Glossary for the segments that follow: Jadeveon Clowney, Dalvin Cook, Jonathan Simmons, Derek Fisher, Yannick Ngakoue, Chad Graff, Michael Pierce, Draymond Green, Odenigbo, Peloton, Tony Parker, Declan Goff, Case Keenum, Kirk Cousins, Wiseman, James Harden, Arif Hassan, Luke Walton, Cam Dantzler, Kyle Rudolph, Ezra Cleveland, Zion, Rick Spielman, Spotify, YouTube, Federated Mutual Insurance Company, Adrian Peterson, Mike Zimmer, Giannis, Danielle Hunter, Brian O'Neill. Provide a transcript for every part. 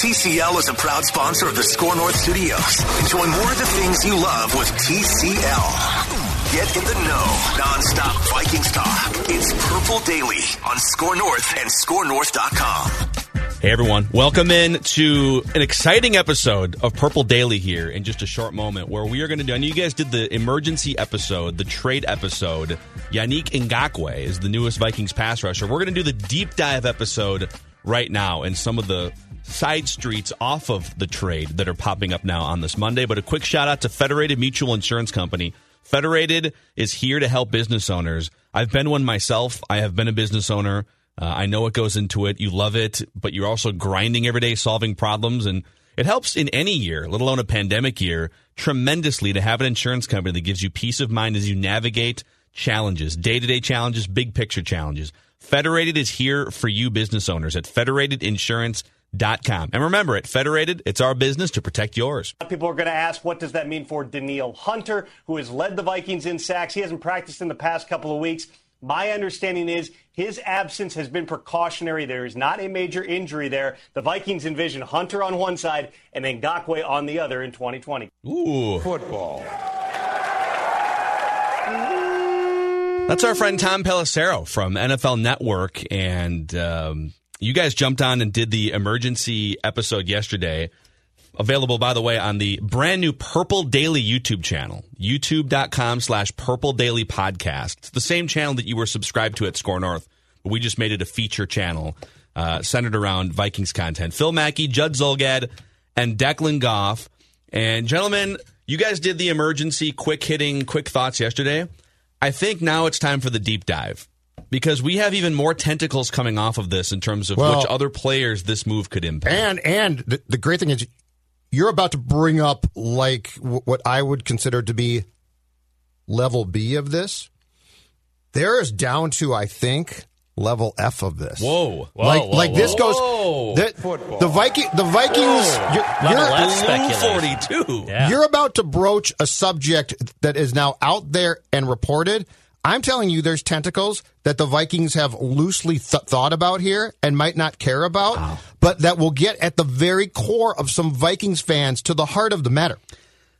TCL is a proud sponsor of the Score North Studios. Enjoy more of the things you love with TCL. Get in the know, non-stop Vikings talk. It's Purple Daily on Score North and scorenorth.com. Hey, everyone. Welcome in to an exciting episode of Purple Daily here in just a short moment, where we are going to do, I know you guys did the emergency episode, the trade episode. Yannick Ngakoue is the newest Vikings pass rusher. We're going to do the deep dive episode right now and some of the side streets off of the trade that are popping up now on this Monday. But a quick shout out to Federated Mutual Insurance Company. Federated is here to help business owners. I've been one myself. I have been a business owner. I know what goes into it. You love it, but you're also grinding every day, solving problems. And it helps in any year, let alone a pandemic year, tremendously to have an insurance company that gives you peace of mind as you navigate challenges, day-to-day challenges, big picture challenges. Federated is here for you business owners at federatedinsurance.com. And remember, at Federated, it's our business to protect yours. People are going to ask, what does that mean for Danielle Hunter, who has led the Vikings in sacks? He hasn't practiced in the past couple of weeks. My understanding is his absence has been precautionary. There is not a major injury there. The Vikings envision Hunter on one side and then Ngakoue on the other in 2020. Ooh. Football. That's our friend Tom Pelissero from NFL Network, and you guys jumped on and did the emergency episode yesterday. Available, by the way, on the brand new Purple Daily YouTube channel, youtube.com/Purple Daily Podcast. It's the same channel that you were subscribed to at Score North, but we just made it a feature channel centered around Vikings content. Phil Mackey, Judd Zolgad, and Declan Goff. And gentlemen, you guys did the emergency quick-hitting, quick thoughts yesterday. I think now it's time for the deep dive, because we have even more tentacles coming off of this in terms of which other players this move could impact. And the great thing is you're about to bring up like what I would consider to be level B of this. There is down to, I think, level F of this. Whoa. This goes. The Vikings. You're 42. Yeah. You're about to broach a subject that is now out there and reported. I'm telling you, there's tentacles that the Vikings have loosely thought about here and might not care about, but that will get at the very core of some Vikings fans to the heart of the matter.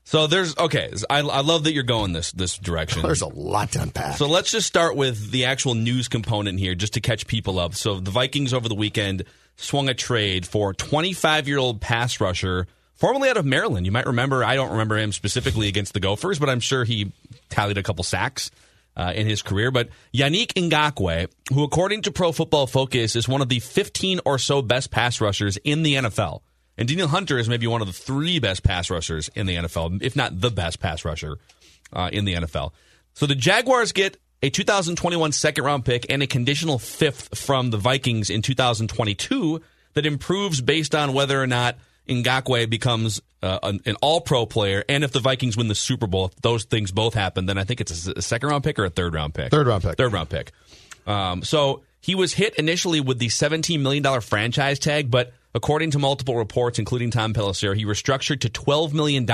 So there's, okay, I love that you're going this direction. There's a lot to unpack. So let's just start with the actual news component here, just to catch people up. So the Vikings over the weekend swung a trade for 25-year-old pass rusher, formerly out of Maryland. You might remember, I don't remember him specifically against the Gophers, but I'm sure he tallied a couple sacks in his career. But Yannick Ngakoue, who according to Pro Football Focus is one of the 15 or so best pass rushers in the NFL. And Danielle Hunter is maybe one of the three best pass rushers in the NFL, if not the best pass rusher in the NFL. So the Jaguars get a 2021 second-round pick and a conditional fifth from the Vikings in 2022 that improves based on whether or not Ngakoue becomes an all-pro player. And if the Vikings win the Super Bowl, if those things both happen, then I think it's a second-round pick or a third-round pick? Third-round pick. Third-round pick. So he was hit initially with the $17 million franchise tag, but according to multiple reports, including Tom Pelissero, he restructured to $12 million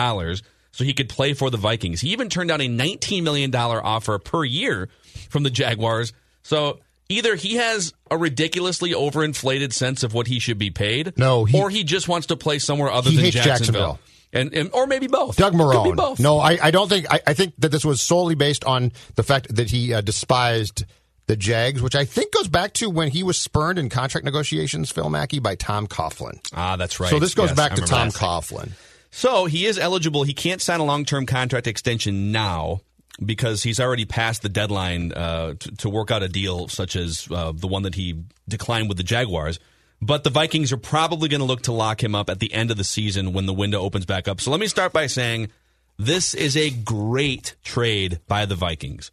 so he could play for the Vikings. He even turned down a $19 million offer per year from the Jaguars. So either he has a ridiculously overinflated sense of what he should be paid, or he just wants to play somewhere other than Jacksonville. And or maybe both. Doug Marrone. Could be both. No, I don't think. I think that this was solely based on the fact that he despised the Jags, which I think goes back to when he was spurned in contract negotiations, Phil Mackey, by Tom Coughlin. Ah, that's right. So this goes back to Tom Coughlin. So he is eligible. He can't sign a long-term contract extension now because he's already passed the deadline to work out a deal such as the one that he declined with the Jaguars. But the Vikings are probably going to look to lock him up at the end of the season when the window opens back up. So let me start by saying this is a great trade by the Vikings.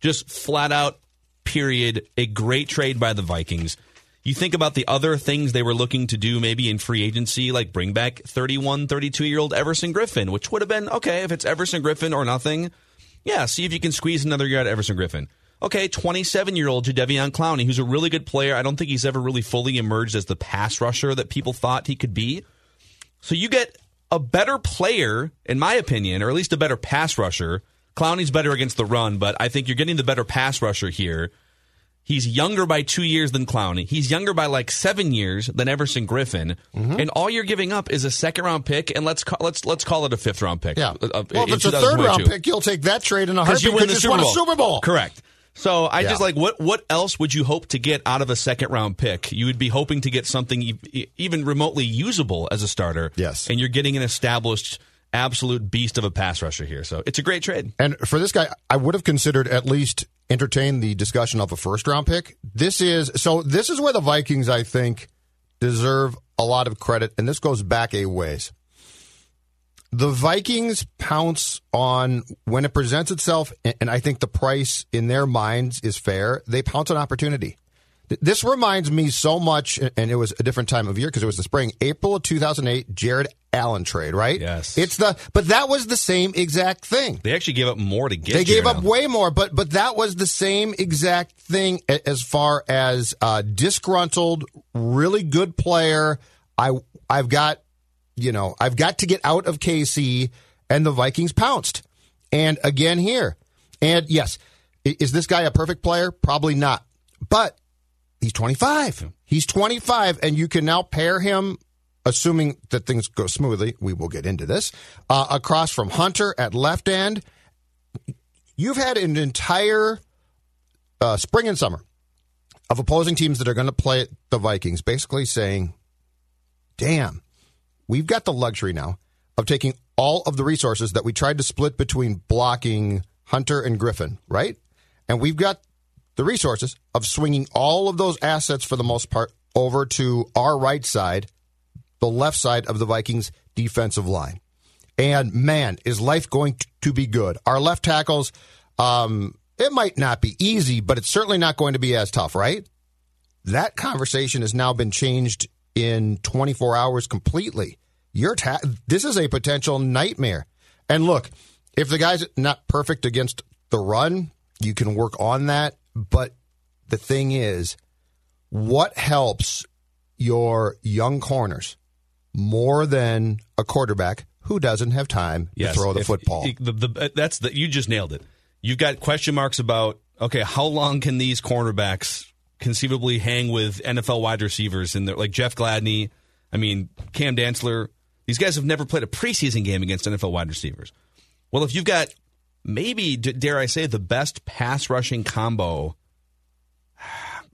Just flat out, period, a great trade by the Vikings. You think about the other things they were looking to do maybe in free agency, like bring back 31, 32-year-old Everson Griffin, which would have been, okay, if it's Everson Griffin or nothing, yeah, see if you can squeeze another year out of Everson Griffin. Okay, 27-year-old Jadeveon Clowney, who's a really good player. I don't think he's ever really fully emerged as the pass rusher that people thought he could be. So you get a better player, in my opinion, or at least a better pass rusher. Clowney's better against the run, but I think you're getting the better pass rusher here. He's younger by 2 years than Clowney. He's younger by like 7 years than Everson Griffin. Mm-hmm. And all you're giving up is a second-round pick, and let's call it a fifth-round pick. Yeah. Well, if it's a third-round pick, you'll take that trade in a heartbeat because you just won a Super Bowl. Correct. So I just like, what else would you hope to get out of a second-round pick? You would be hoping to get something even remotely usable as a starter. Yes. And you're getting an established absolute beast of a pass rusher here. So it's a great trade. And for this guy, I would have considered at least entertain the discussion of a first-round pick. This is where the Vikings, I think, deserve a lot of credit, and this goes back a ways. The Vikings pounce on, when it presents itself, and I think the price in their minds is fair, they pounce on opportunity. This reminds me so much, and it was a different time of year because it was the spring, April of 2008, Jared Allen trade, right? Yes. But that was the same exact thing. They actually gave up more to get Jared Allen. They gave up way more, but that was the same exact thing as far as disgruntled, really good player. I've got to get out of KC, and the Vikings pounced. And again here. And yes, is this guy a perfect player? Probably not. But he's 25. He's 25, and you can now pair him, assuming that things go smoothly, we will get into this, across from Hunter at left end. You've had an entire spring and summer of opposing teams that are going to play the Vikings, basically saying, damn, we've got the luxury now of taking all of the resources that we tried to split between blocking Hunter and Griffin, right? And we've got the resources of swinging all of those assets, for the most part, over to our right side, the left side of the Vikings' defensive line. And, man, is life going to be good. Our left tackles, it might not be easy, but it's certainly not going to be as tough, right? That conversation has now been changed in 24 hours completely. This is a potential nightmare. And, look, if the guy's not perfect against the run, you can work on that. But the thing is, what helps your young corners more than a quarterback who doesn't have time to throw the football? You just nailed it. You've got question marks about, okay, how long can these cornerbacks conceivably hang with NFL wide receivers in there, like Jeff Gladney, Cam Dantzler? These guys have never played a preseason game against NFL wide receivers. Well, if you've got, maybe, dare I say, the best pass-rushing combo.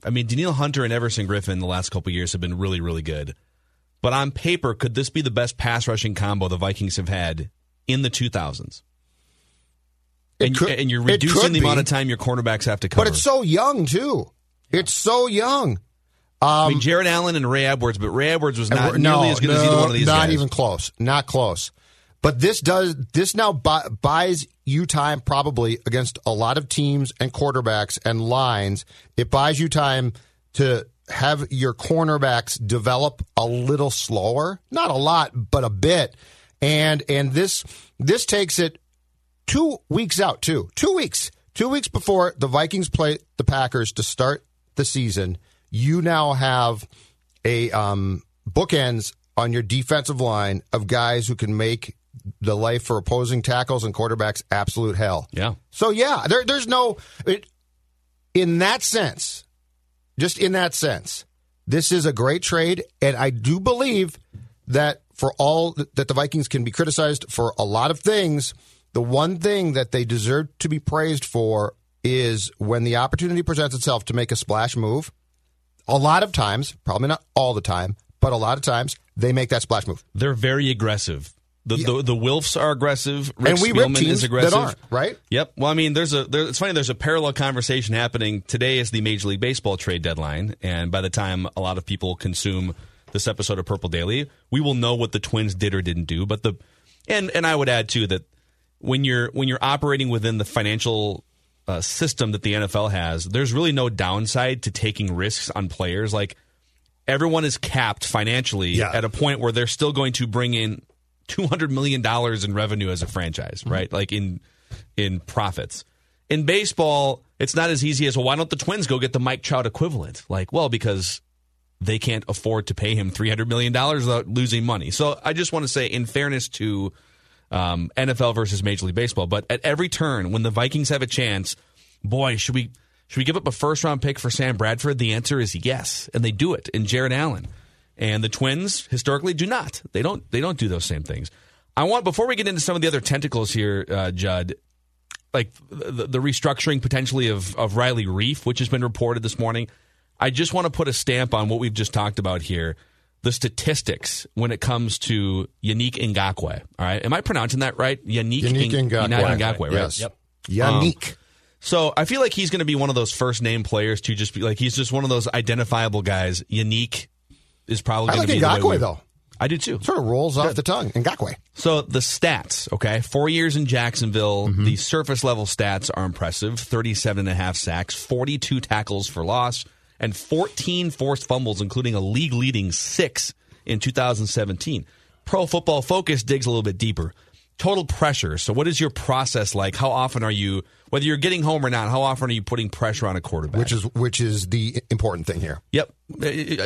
Danielle Hunter and Everson Griffin the last couple of years have been really, really good. But on paper, could this be the best pass-rushing combo the Vikings have had in the 2000s? And you're reducing the amount of time your cornerbacks have to cover. But it's so young, too. It's so young. Jared Allen and Ray Edwards, but Ray Edwards was not nearly as good as either one of these guys. Not even close. Not close. But this now buys you time probably against a lot of teams and quarterbacks and lines. It buys you time to have your cornerbacks develop a little slower, not a lot, but a bit. And this takes it 2 weeks out too. 2 weeks before the Vikings play the Packers to start the season. You now have a bookends on your defensive line of guys who can make the life for opposing tackles and quarterbacks absolute hell. Yeah. So, yeah, there's no... in that sense, just in that sense, this is a great trade, and I do believe that for all that the Vikings can be criticized for a lot of things, the one thing that they deserve to be praised for is when the opportunity presents itself to make a splash move, a lot of times, probably not all the time, but a lot of times, they make that splash move. They're very aggressive. The Wilfs are aggressive. Rick Spielman is aggressive. That aren't, right? Yep. Well, I mean, it's funny. There's a parallel conversation happening. Today is the Major League Baseball trade deadline, and by the time a lot of people consume this episode of Purple Daily, we will know what the Twins did or didn't do. But and I would add too that when you're operating within the financial system that the NFL has, there's really no downside to taking risks on players. Like everyone is capped financially at a point where they're still going to bring in $200 million in revenue as a franchise, right? Like in profits. In baseball, it's not as easy as, well, why don't the Twins go get the Mike Trout equivalent? Like, well, because they can't afford to pay him $300 million without losing money. So I just want to say, in fairness to NFL versus Major League Baseball, but at every turn, when the Vikings have a chance, boy, should we give up a first-round pick for Sam Bradford? The answer is yes, and they do it in Jared Allen. And the Twins historically do not. They don't do those same things. Before we get into some of the other tentacles here, Judd, like the restructuring potentially of Riley Reiff, which has been reported this morning. I just want to put a stamp on what we've just talked about here. The statistics when it comes to Yannick Ngakoue. All right, am I pronouncing that right? Yannick Ngakoue. Right? Yes. Yep. Yannick. So I feel like he's going to be one of those first name players to just be like he's just one of those identifiable guys. Yannick is probably going to be Ngakoue, the way though. I do too. Sort of rolls off the tongue. Ngakoue. So the stats, okay? 4 years in Jacksonville, the surface level stats are impressive. 37.5 sacks, 42 tackles for loss, and 14 forced fumbles, including a league-leading 6 in 2017. Pro Football Focus digs a little bit deeper. Total pressure. So what is your process like? How often are you, whether you're getting home or not, how often are you putting pressure on a quarterback? Which is the important thing here. Yep.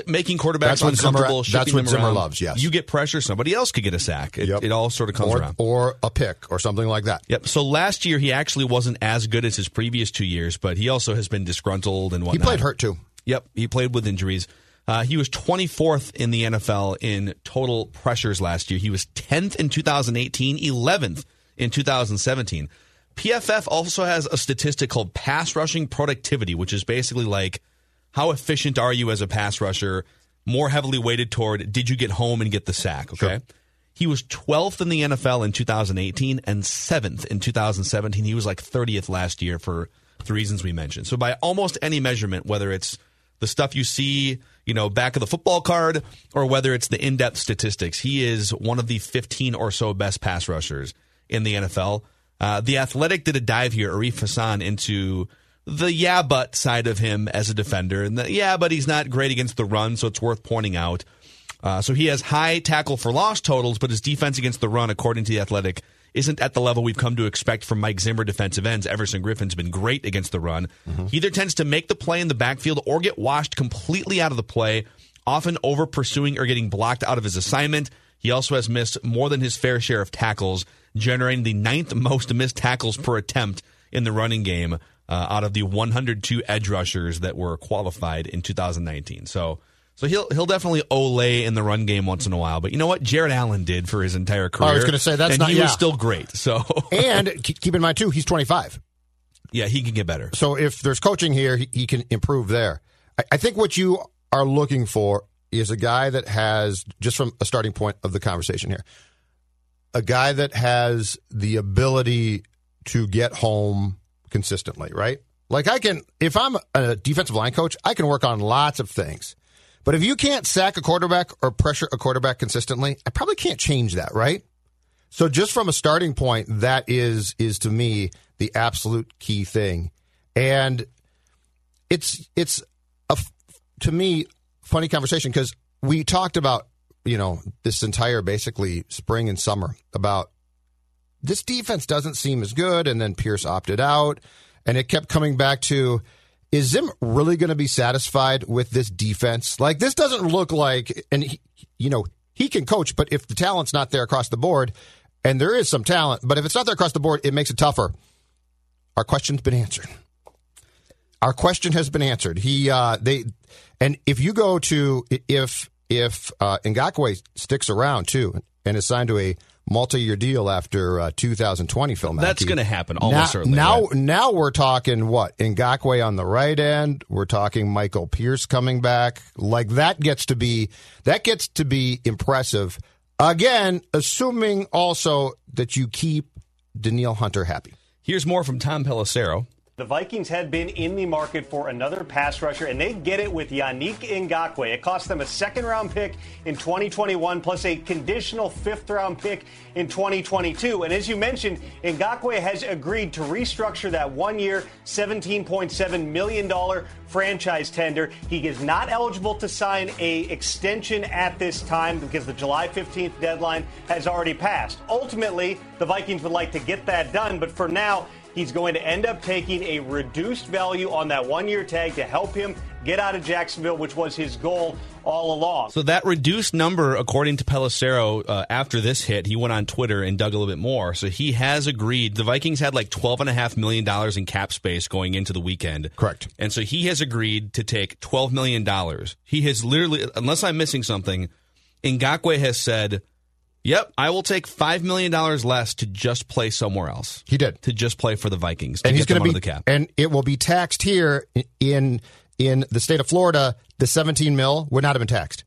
Making quarterbacks uncomfortable. That's what Zimmer loves, yes. You get pressure, somebody else could get a sack. It all sort of comes around. Or a pick or something like that. Yep. So last year he actually wasn't as good as his previous 2 years, but he also has been disgruntled and whatnot. He played hurt too. Yep, he played with injuries. He was 24th in the NFL in total pressures last year. He was 10th in 2018, 11th in 2017. PFF also has a statistic called pass rushing productivity, which is basically like how efficient are you as a pass rusher, more heavily weighted toward did you get home and get the sack, okay? Sure. He was 12th in the NFL in 2018 and 7th in 2017. He was like 30th last year for the reasons we mentioned. So by almost any measurement, whether it's the stuff you see, back of the football card, or whether it's the in-depth statistics, he is one of the 15 or so best pass rushers in the NFL. The Athletic did a dive here, Arif Hassan, into the but side of him as a defender. And but he's not great against the run, so it's worth pointing out. So he has high tackle for loss totals, but his defense against the run, according to the Athletic, isn't at the level we've come to expect from Mike Zimmer defensive ends. Everson Griffin's been great against the run. He either tends to make the play in the backfield or get washed completely out of the play, often over-pursuing or getting blocked out of his assignment. He also has missed more than his fair share of tackles, generating the 9th most missed tackles per attempt in the running game out of the 102 edge rushers that were qualified in 2019. So he'll definitely ole in the run game once in a while. But you know what Jared Allen did for his entire career? I was going to say, he was still great. So And keep in mind, too, he's 25. Yeah, he can get better. So if there's coaching here, he can improve there. I think what you are looking for is a guy that has, just from a starting point of the conversation here, a guy that has the ability to get home consistently, right? Like if I'm a defensive line coach, I can work on lots of things. But if you can't sack a quarterback or pressure a quarterback consistently, I probably can't change that, right? So just from a starting point, that is to me the absolute key thing. And it's a, to me, funny conversation because we talked about, this entire basically spring and summer about this defense doesn't seem as good, and then Pierce opted out, and it kept coming back to, is Zim really going to be satisfied with this defense? Like, this doesn't look like, and he can coach, but if the talent's not there across the board, and there is some talent, but if it's not there across the board, it makes it tougher. Our question's been answered. Our question has been answered. If Ngakoue sticks around too and is signed to a multi-year deal after 2020, Phil Mackey. That's going to happen almost certainly. Now we're talking what? Ngakoue on the right end. We're talking Michael Pierce coming back. Like that gets to be impressive. Again, assuming also that you keep Danielle Hunter happy. Here's more from Tom Pelissero. The Vikings had been in the market for another pass rusher, and they get it with Yannick Ngakoue. It cost them a second-round pick in 2021 plus a conditional fifth-round pick in 2022. And as you mentioned, Ngakoue has agreed to restructure that one-year, $17.7 million franchise tender. He is not eligible to sign an extension at this time because the July 15th deadline has already passed. Ultimately, the Vikings would like to get that done, but for now, he's going to end up taking a reduced value on that one-year tag to help him get out of Jacksonville, which was his goal all along. So that reduced number, according to Pelissero, after this hit, he went on Twitter and dug a little bit more. So he has agreed. The Vikings had like $12.5 million in cap space going into the weekend. Correct. And so he has agreed to take $12 million. He has literally, unless I'm missing something, Ngakoue has said, yep, I will take $5 million less to just play somewhere else. He did. To just play for the Vikings. And he's going to be under the cap. And it will be taxed here in the state of Florida. The $17 million would not have been taxed.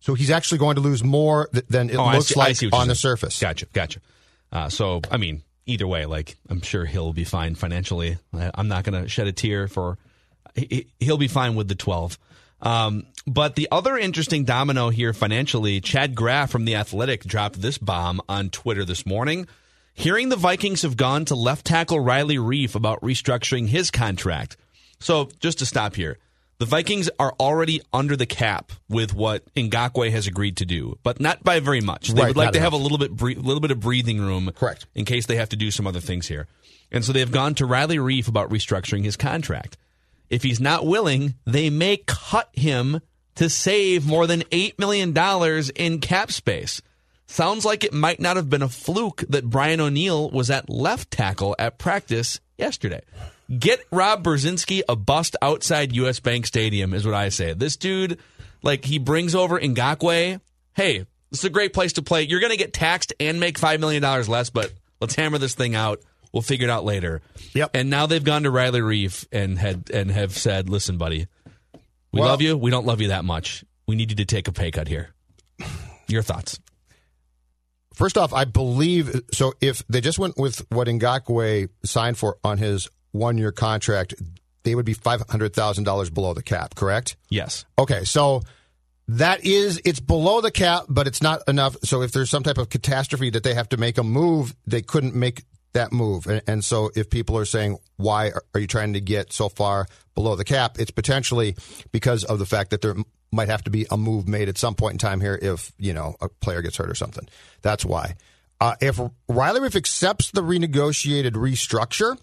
So he's actually going to lose more than it looks like on the surface. Gotcha. So, I mean, either way, like, I'm sure he'll be fine financially. I'm not going to shed a tear for he'll be fine with the 12. But the other interesting domino here financially, Chad Graff from The Athletic dropped this bomb on Twitter this morning. Hearing the Vikings have gone to left tackle Riley Reif about restructuring his contract. So just to stop here, the Vikings are already under the cap with what Ngakoue has agreed to do, but not by very much. They would like to have a little bit of breathing room. Correct. In case they have to do some other things here. And so they've gone to Riley Reif about restructuring his contract. If he's not willing, they may cut him to save more than $8 million in cap space. Sounds like it might not have been a fluke that Brian O'Neill was at left tackle at practice yesterday. Get Rob Berzinski a bust outside U.S. Bank Stadium is what I say. This dude, like, he brings over Ngakoue. Hey, this is a great place to play. You're going to get taxed and make $5 million less, but let's hammer this thing out. We'll figure it out later. Yep. And now they've gone to Riley Reif and have said, listen, buddy, we love you. We don't love you that much. We need you to take a pay cut here. Your thoughts? First off, I believe, so if they just went with what Ngakoue signed for on his one-year contract, they would be $500,000 below the cap, correct? Yes. Okay, so it's below the cap, but it's not enough. So if there's some type of catastrophe that they have to make a move, they couldn't make that move. And so if people are saying, why are you trying to get so far below the cap? It's potentially because of the fact that there might have to be a move made at some point in time here if, you know, a player gets hurt or something. That's why. If Riley Reif accepts the renegotiated restructure,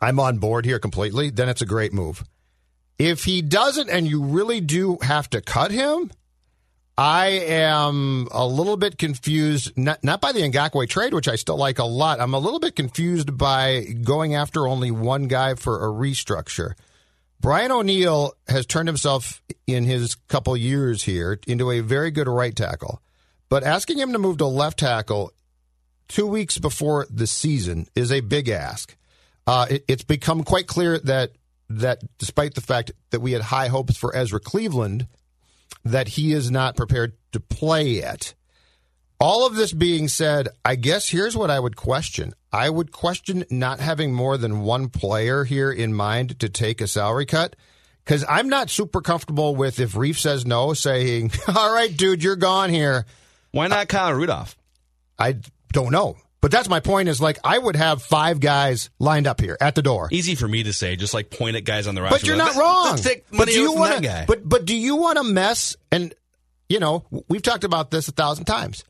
I'm on board here completely, then it's a great move. If he doesn't and you really do have to cut him, I am a little bit confused, not by the Ngakoue trade, which I still like a lot. I'm a little bit confused by going after only one guy for a restructure. Brian O'Neill has turned himself in his couple years here into a very good right tackle. But asking him to move to left tackle 2 weeks before the season is a big ask. It's become quite clear that despite the fact that we had high hopes for Ezra Cleveland, that he is not prepared to play yet. All of this being said, I guess here's what I would question. I would question not having more than one player here in mind to take a salary cut, because I'm not super comfortable with, if Reif says no, saying, all right, dude, you're gone here. Why not Kyle Rudolph? I don't know. But that's my point is, like, I would have five guys lined up here at the door. Easy for me to say, just like point at guys on the roster. But you're not wrong. But do you want to mess? And, you know, we've talked about this 1,000 times.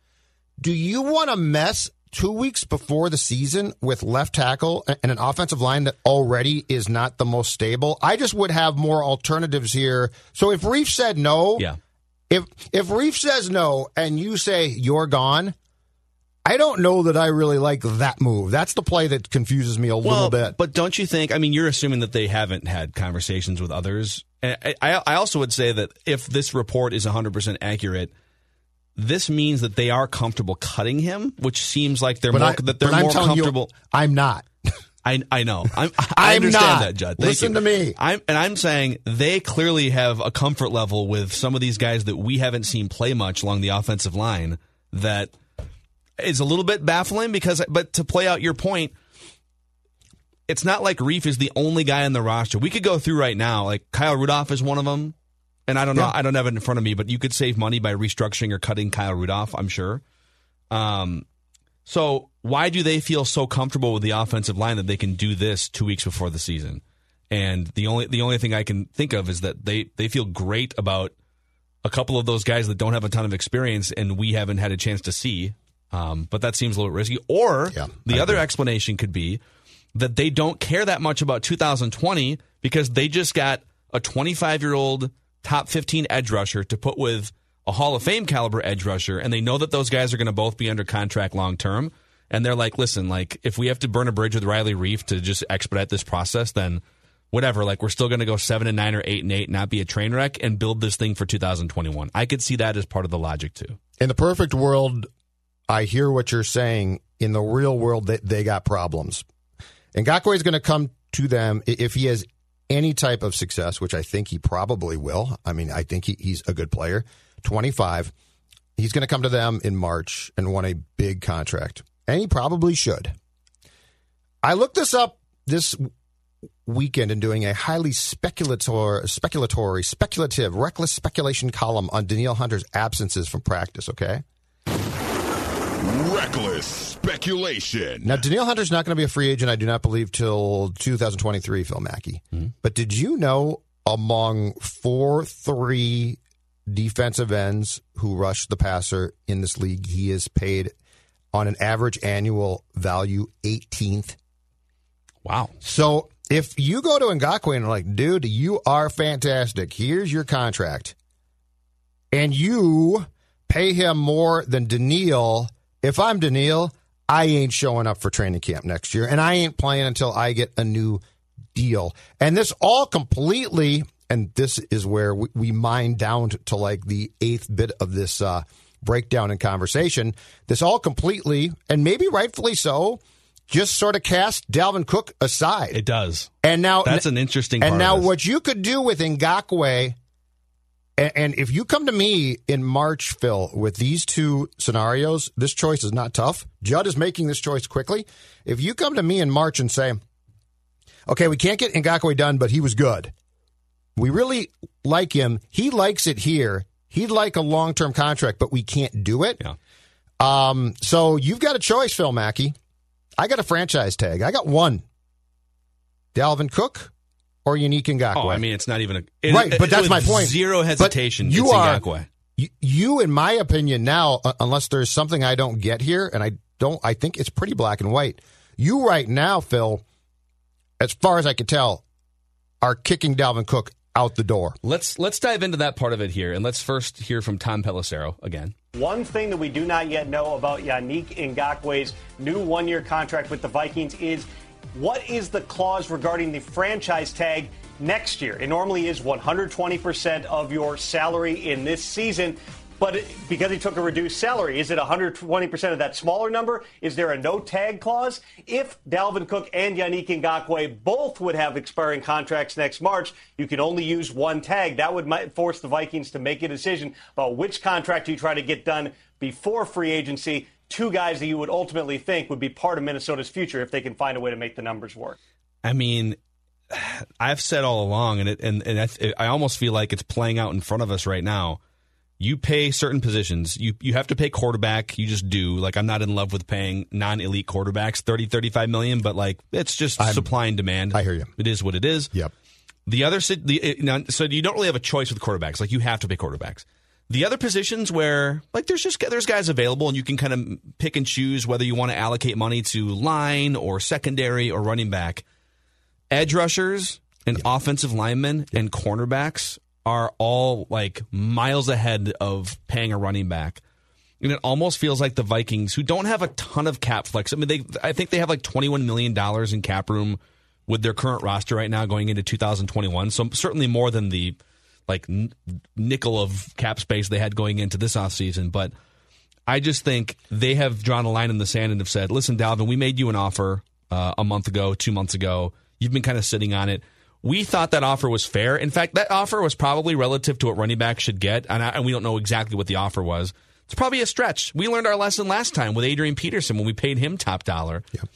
Do you want to mess 2 weeks before the season with left tackle and an offensive line that already is not the most stable? I just would have more alternatives here. So if Reif said no, if Reif says no and you say you're gone, I don't know that I really like that move. That's the play that confuses me a little bit. But don't you think, I mean, you're assuming that they haven't had conversations with others. And I also would say that if this report is 100% accurate, this means that they are comfortable cutting him, which seems like they're more comfortable. You, I'm not. I know. I understand not. That, Judd. Listen to me. I'm saying they clearly have a comfort level with some of these guys that we haven't seen play much along the offensive line that is a little bit baffling because, but to play out your point, it's not like Reef is the only guy on the roster. We could go through right now, like Kyle Rudolph is one of them. And I don't know. Yeah. I don't have it in front of me, but you could save money by restructuring or cutting Kyle Rudolph, I'm sure. So why do they feel so comfortable with the offensive line that they can do this 2 weeks before the season? And the only thing I can think of is that they feel great about a couple of those guys that don't have a ton of experience and we haven't had a chance to see. But that seems a little risky. Or the other explanation could be that they don't care that much about 2020 because they just got a 25-year-old top 15 edge rusher to put with a Hall of Fame caliber edge rusher, and they know that those guys are going to both be under contract long term. And they're like, listen, like if we have to burn a bridge with Riley Reef to just expedite this process, then whatever. Like we're still going to go 7-9 or 8-8, not be a train wreck, and build this thing for 2021. I could see that as part of the logic too. In the perfect world, I hear what you're saying. In the real world, they got problems, and Ngakoue is going to come to them if he has any type of success, which I think he probably will. I mean, I think he's a good player. 25. He's going to come to them in March and want a big contract. And he probably should. I looked this up this weekend in doing a highly speculative, reckless speculation column on Danielle Hunter's absences from practice, okay? Reckless speculation. Now, Danielle Hunter's not going to be a free agent, I do not believe, till 2023, Phil Mackey. Mm-hmm. But did you know among 4-3 defensive ends who rush the passer in this league, he is paid on an average annual value 18th? Wow. So if you go to Ngakoue and are like, dude, you are fantastic. Here's your contract. And you pay him more than Danielle. If I'm Danielle, I ain't showing up for training camp next year, and I ain't playing until I get a new deal. And this all completely, and this is where we mine down to like the eighth bit of this breakdown in conversation, this all completely, and maybe rightfully so, just sort of cast Dalvin Cook aside. It does. And now that's an interesting and part now what you could do with Ngakoue. And if you come to me in March, Phil, with these two scenarios, this choice is not tough. Judd is making this choice quickly. If you come to me in March and say, okay, we can't get Ngakoue done, but he was good. We really like him. He likes it here. He'd like a long-term contract, but we can't do it. Yeah. So you've got a choice, Phil Mackey. I got a franchise tag. I got one. Dalvin Cook. Or Yannick Ngakoue. Oh, I mean, it's not even a... Right, but that's my point. Zero hesitation. But you, in my opinion now, unless there's something I don't get here, and I think it's pretty black and white, you right now, Phil, as far as I can tell, are kicking Dalvin Cook out the door. Let's dive into that part of it here, and let's first hear from Tom Pelissero again. One thing that we do not yet know about Yannick Ngakoue's new one-year contract with the Vikings is... what is the clause regarding the franchise tag next year? It normally is 120% of your salary in this season, but because he took a reduced salary, is it 120% of that smaller number? Is there a no-tag clause? If Dalvin Cook and Yannick Ngakoue both would have expiring contracts next March, you can only use one tag. That would force the Vikings to make a decision about which contract you try to get done before free agency. Two guys that you would ultimately think would be part of Minnesota's future if they can find a way to make the numbers work. I mean, I've said all along, and I almost feel like it's playing out in front of us right now. You pay certain positions. You have to pay quarterback. You just do. Like, I'm not in love with paying non-elite quarterbacks $30-35 million, but like it's just supply and demand. I hear you. It is what it is. Yep. So you don't really have a choice with quarterbacks. Like, you have to pay quarterbacks. The other positions where, like, there's guys available and you can kind of pick and choose whether you want to allocate money to line or secondary or running back. Edge rushers and offensive linemen and cornerbacks are all, like, miles ahead of paying a running back. And it almost feels like the Vikings, who don't have a ton of cap flex. I mean, I think they have, like, $21 million in cap room with their current roster right now going into 2021. So certainly more than the... like nickel of cap space they had going into this offseason. But I just think they have drawn a line in the sand and have said, listen, Dalvin, we made you an offer a month ago, 2 months ago. You've been kind of sitting on it. We thought that offer was fair. In fact, that offer was probably relative to what running backs should get, and we don't know exactly what the offer was. It's probably a stretch. We learned our lesson last time with Adrian Peterson when we paid him top dollar. Yep.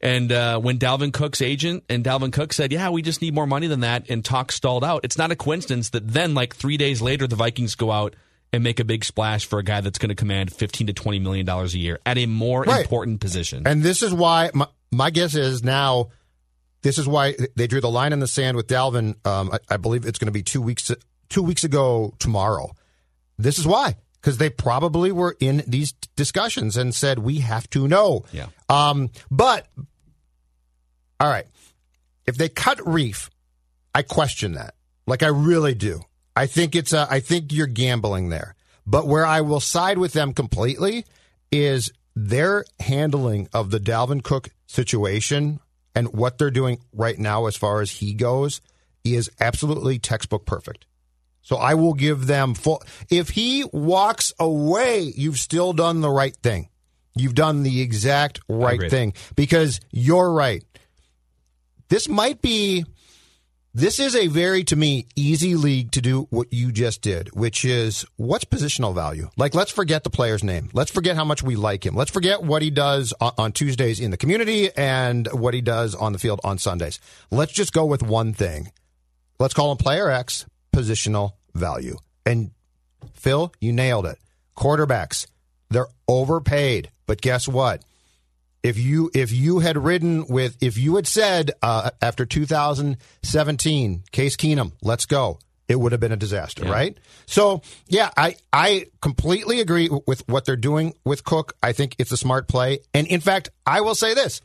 And when Dalvin Cook's agent and Dalvin Cook said, yeah, we just need more money than that, and talk stalled out, it's not a coincidence that then, like 3 days later, the Vikings go out and make a big splash for a guy that's going to command $15 to $20 million a year at a more important position. And this is why my guess is now – this is why they drew the line in the sand with Dalvin. I believe it's going to be two weeks ago tomorrow. This is why, because they probably were in these discussions and said, we have to know. Yeah. But, all right, if they cut Reif, I question that. Like, I really do. I think you're gambling there. But where I will side with them completely is their handling of the Dalvin Cook situation. And what they're doing right now as far as he goes is absolutely textbook perfect. So I will give them full. If he walks away, you've still done the right thing. You've done the exact right thing, because you're right. This is a very, to me, easy league to do what you just did, which is, what's positional value? Like, let's forget the player's name. Let's forget how much we like him. Let's forget what he does on Tuesdays in the community and what he does on the field on Sundays. Let's just go with one thing. Let's call him player X, positional value. And, Phil, you nailed it. Quarterbacks, they're overpaid. But guess what? If you had said after 2017, Case Keenum, let's go, it would have been a disaster, right? So, yeah, I completely agree with what they're doing with Cook. I think it's a smart play. And, in fact, I will say this.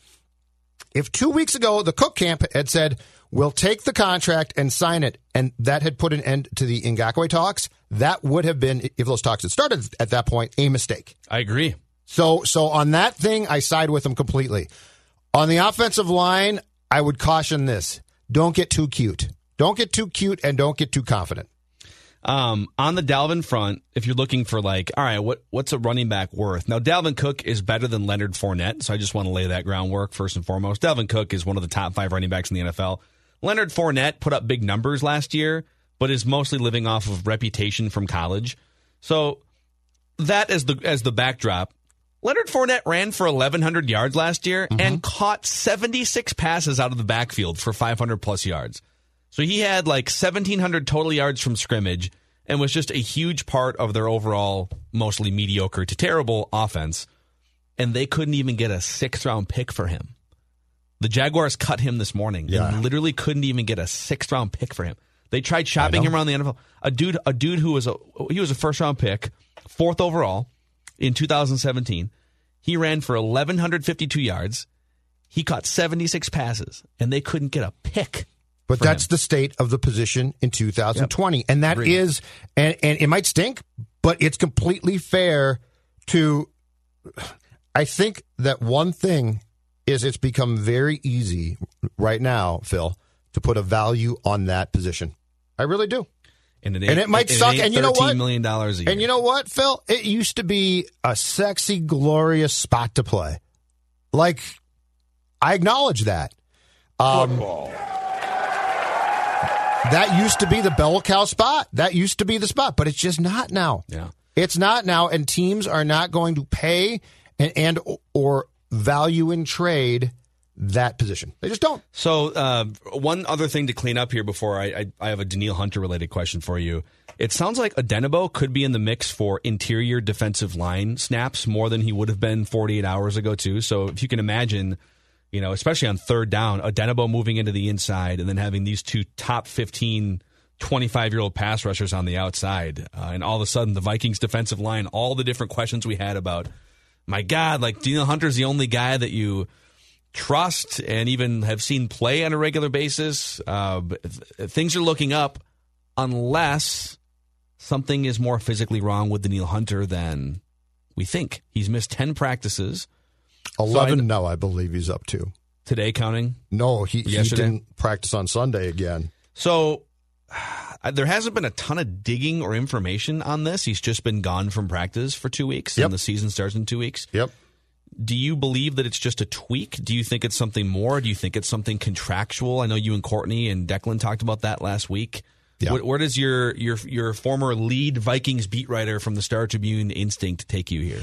If 2 weeks ago the Cook camp had said, we'll take the contract and sign it, and that had put an end to the Ngakoue talks, that would have been, if those talks had started at that point, a mistake. I agree. So on that thing, I side with them completely. On the offensive line, I would caution this. Don't get too cute. Don't get too cute and don't get too confident. On the Dalvin front, if you're looking for, like, all right, what's a running back worth? Now, Dalvin Cook is better than Leonard Fournette, so I just want to lay that groundwork first and foremost. Dalvin Cook is one of the top five running backs in the NFL. Leonard Fournette put up big numbers last year, but is mostly living off of reputation from college. So that is as the backdrop. Leonard Fournette ran for 1,100 yards last year and caught 76 passes out of the backfield for 500-plus yards. So he had like 1,700 total yards from scrimmage and was just a huge part of their overall mostly mediocre to terrible offense. And they couldn't even get a sixth-round pick for him. The Jaguars cut him this morning. Yeah. They literally couldn't even get a sixth-round pick for him. They tried shopping him around the NFL. A dude who was a first-round pick, fourth overall, in 2017, he ran for 1,152 yards. He caught 76 passes, and they couldn't get a pick. But that's the state of the position in 2020. Yep. And that is, and it might stink, but it's completely fair to, I think that one thing is it's become very easy right now, Phil, to put a value on that position. I really do. And it might suck. And you know what? $13 million a year. And you know what, Phil? It used to be a sexy, glorious spot to play. Like, I acknowledge that. Football. That used to be the bell cow spot. That used to be the spot, but it's just not now. Yeah, it's not now, and teams are not going to pay and or value in trade that position. They just don't. So one other thing to clean up here before I have a Danielle Hunter-related question for you. It sounds like Odenigbo could be in the mix for interior defensive line snaps more than he would have been 48 hours ago, too. So if you can imagine, you know, especially on third down, Odenigbo moving into the inside and then having these two top 15, 25-year-old pass rushers on the outside. And all of a sudden, the Vikings defensive line, all the different questions we had about, my God, like, Danielle Hunter's the only guy that you trust and even have seen play on a regular basis. Things are looking up unless something is more physically wrong with Danielle Hunter than we think. He's missed 10 practices. 11 now, I believe he's up to. Today counting? No, he didn't practice on Sunday again. So there hasn't been a ton of digging or information on this. He's just been gone from practice for 2 weeks, and the season starts in 2 weeks. Yep. Do you believe that it's just a tweak? Do you think it's something more? Do you think it's something contractual? I know you and Courtney and Declan talked about that last week. Yeah. Where does your former lead Vikings beat writer from the Star Tribune instinct take you here?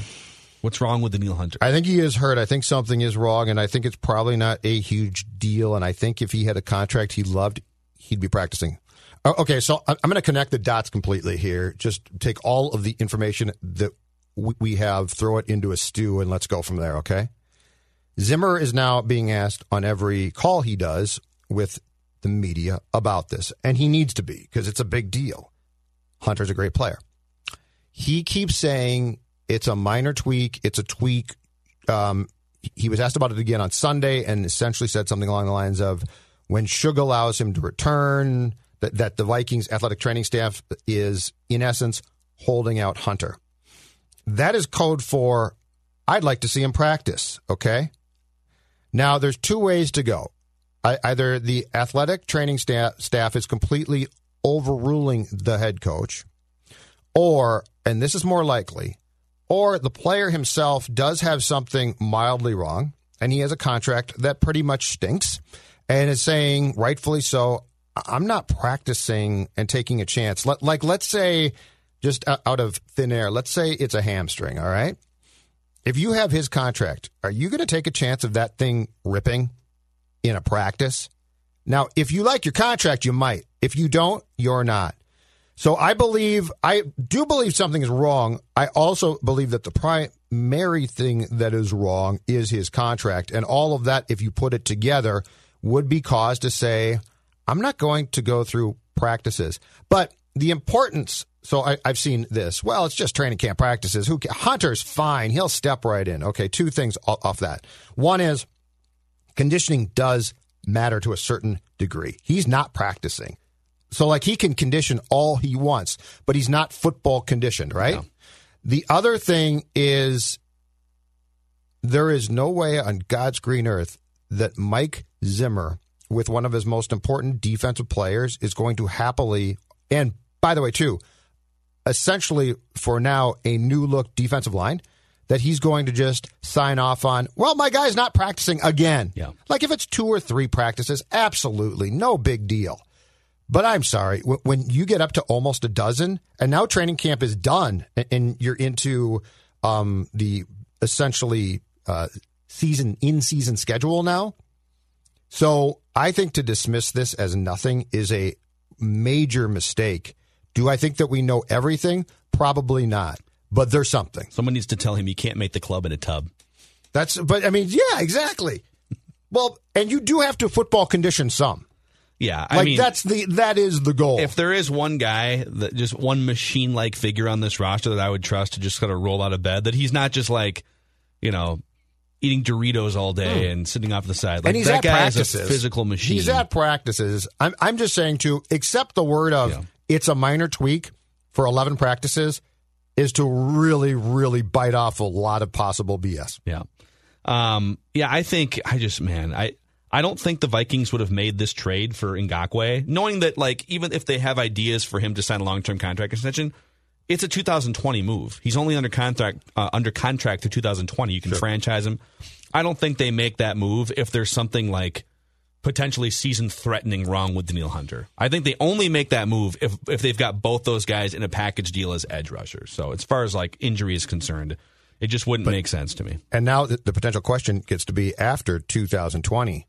What's wrong with Danielle Hunter? I think he is hurt. I think something is wrong, and I think it's probably not a huge deal. And I think if he had a contract he loved, he'd be practicing. Okay, so I'm going to connect the dots completely here. Just take all of the information that we have, throw it into a stew, and let's go from there, okay? Zimmer is now being asked on every call he does with the media about this, and he needs to be because it's a big deal. Hunter's a great player. He keeps saying it's a minor tweak, it's a tweak. He was asked about it again on Sunday and essentially said something along the lines of, when Suge allows him to return, that the Vikings athletic training staff is, in essence, holding out Hunter. That is code for, I'd like to see him practice, okay? Now, there's two ways to go. Either the athletic training staff is completely overruling the head coach, or, and this is more likely, or the player himself does have something mildly wrong, and he has a contract that pretty much stinks, and is saying, rightfully so, I'm not practicing and taking a chance. Like, let's say, just out of thin air, let's say it's a hamstring, all right? If you have his contract, are you going to take a chance of that thing ripping in a practice? Now, if you like your contract, you might. If you don't, you're not. So I do believe something is wrong. I also believe that the primary thing that is wrong is his contract. And all of that, if you put it together, would be cause to say, I'm not going to go through practices. But the importance, so I've seen this. Well, it's just training camp practices. Hunter's fine. He'll step right in. Okay, two things off that. One is conditioning does matter to a certain degree. He's not practicing. So, like, he can condition all he wants, but he's not football conditioned, right? No. The other thing is there is no way on God's green earth that Mike Zimmer, with one of his most important defensive players, is going to happily, and by the way, too, essentially for now, a new look defensive line that he's going to just sign off on, well, my guy's not practicing again. Yeah. Like, if it's 2 or 3 practices, absolutely, no big deal. But I'm sorry, when you get up to almost a dozen, and now training camp is done, and you're into the essentially in-season schedule now. So I think to dismiss this as nothing is a major mistake. Do I think that we know everything? Probably not, but there's something. Someone needs to tell him you can't make the club in a tub. Yeah, exactly. Well, and you do have to football condition some. Yeah, I mean, that is the goal. If there is one guy, just one machine-like figure on this roster that I would trust to just kind of roll out of bed, that he's not just like, you know, eating Doritos all day and sitting off the side. Like, and he's that at guy practices. Is a physical machine. He's at practices. I'm just saying to accept the word of it's a minor tweak for 11 practices is to really, really bite off a lot of possible BS. Yeah. I don't think the Vikings would have made this trade for Ngakoue, knowing that, like, even if they have ideas for him to sign a long-term contract extension, it's a 2020 move. He's only under contract to 2020. You can franchise him. I don't think they make that move if there's something like potentially season-threatening wrong with Danielle Hunter. I think they only make that move if they've got both those guys in a package deal as edge rushers. So as far as, like, injury is concerned, it just wouldn't make sense to me. And now the potential question gets to be, after 2020,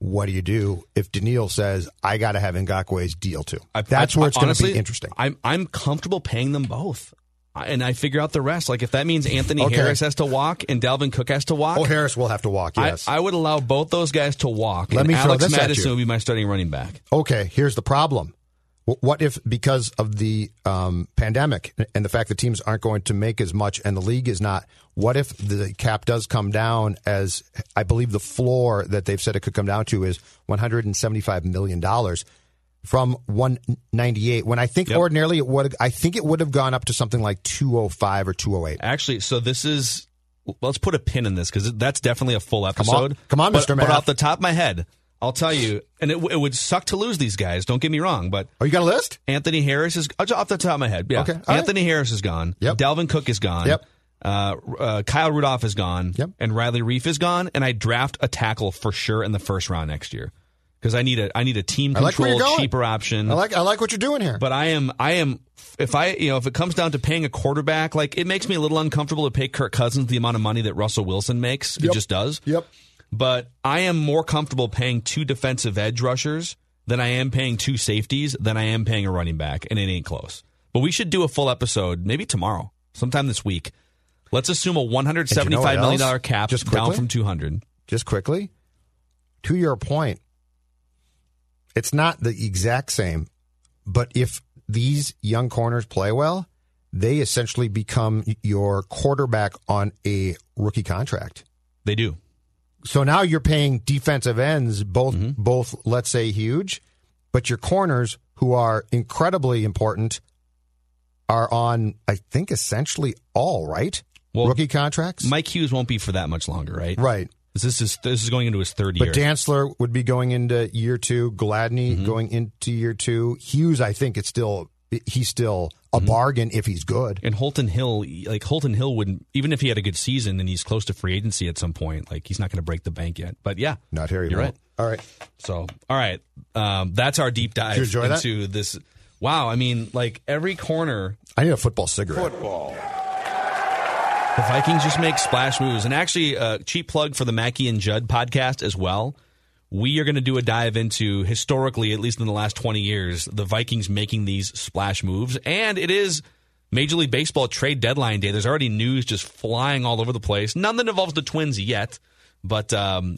what do you do if Daniil says, I got to have Ngakoue's deal too? That's where it's going to be interesting. I'm comfortable paying them both, and I figure out the rest. Like, if that means Anthony Harris has to walk and Dalvin Cook has to walk. Oh, Harris will have to walk, yes. I would allow both those guys to walk. Let me throw this at you. Alex Madison would be my starting running back. Okay, here's the problem. What if, because of the pandemic and the fact that teams aren't going to make as much and the league is not, what if the cap does come down, as I believe the floor that they've said it could come down to is $175 million from $198 million, when I think ordinarily it would have gone up to something like $205 or $208. Actually, so this is, let's put a pin in this because that's definitely a full episode. Come on, Mr. Matt. But off the top of my head, I'll tell you, and it would suck to lose these guys. Don't get me wrong, but you got a list? Anthony Harris is off the top of my head. Yeah. Okay. Anthony Harris is gone. Yep. Dalvin Cook is gone. Yep. Kyle Rudolph is gone. Yep. And Riley Reif is gone. And I draft a tackle for sure in the first round next year because I need a team control cheaper option. I like what you're doing here. But I am if it comes down to paying a quarterback, like it makes me a little uncomfortable to pay Kirk Cousins the amount of money that Russell Wilson makes. Yep. It just does. Yep. But I am more comfortable paying two defensive edge rushers than I am paying two safeties than I am paying a running back, and it ain't close. But we should do a full episode, maybe tomorrow, sometime this week. Let's assume a $175 million cap just down from $200. Just quickly, to your point, it's not the exact same, but if these young corners play well, they essentially become your quarterback on a rookie contract. They do. So now you're paying defensive ends, both let's say, huge, but your corners, who are incredibly important, are on, I think, essentially all, right? Well, rookie contracts? Mike Hughes won't be for that much longer, right? Right. This is going into his third year. But Dantzler would be going into year two, Gladney going into year two. Hughes, I think, he's still a bargain if he's good. And Holton Hill wouldn't, even if he had a good season and he's close to free agency at some point, like he's not going to break the bank yet. But yeah. Not here, you're right. All right. So, all right. That's our deep dive into this. Wow. I mean, like every corner. I need a football cigarette. Football. The Vikings just make splash moves. And actually, a cheap plug for the Mackey and Judd podcast as well. We are going to do a dive into, historically, at least in the last 20 years, the Vikings making these splash moves. And it is Major League Baseball trade deadline day. There's already news just flying all over the place. None that involves the Twins yet, but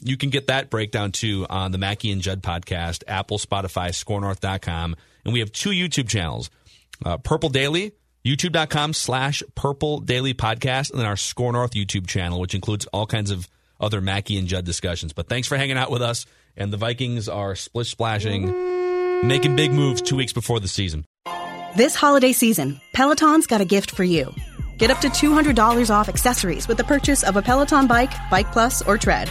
you can get that breakdown, too, on the Mackey and Judd podcast, Apple, Spotify, scorenorth.com. And we have two YouTube channels, Purple Daily, youtube.com/Purple Daily Podcast, and then our Score North YouTube channel, which includes all kinds of other Mackey and Judd discussions. But thanks for hanging out with us. And the Vikings are splashing, making big moves 2 weeks before the season. This holiday season, Peloton's got a gift for you. Get up to $200 off accessories with the purchase of a Peloton bike, Bike Plus, or Tread.